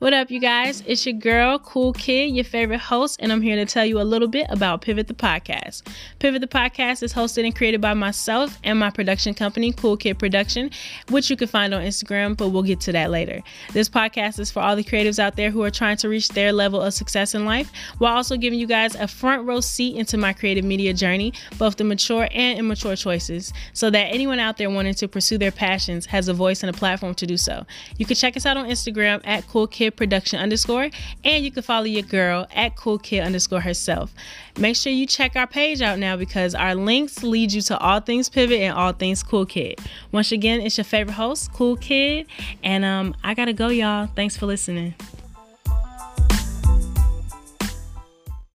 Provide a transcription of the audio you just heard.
What up, you guys? It's your girl, Cool Kid, your favorite host, and I'm here to tell you a little bit about Pivot the Podcast. Pivot the Podcast is hosted and created by myself and my production company, Cool Kid Production, which you can find on Instagram, but we'll get to that later. This podcast is for all the creatives out there who are trying to reach their level of success in life, while also giving you guys a front row seat into my creative media journey, both the mature and immature choices, so that anyone out there wanting to pursue their passions has a voice and a platform to do so. You can check us out on Instagram at Cool Kid Production _ and you can follow your girl at Cool Kid _ herself. Make sure you check our page out now because our links lead you to all things Pivot and all things Cool Kid. Once again, it's your favorite host, Cool Kid, and I gotta go, y'all. Thanks for listening.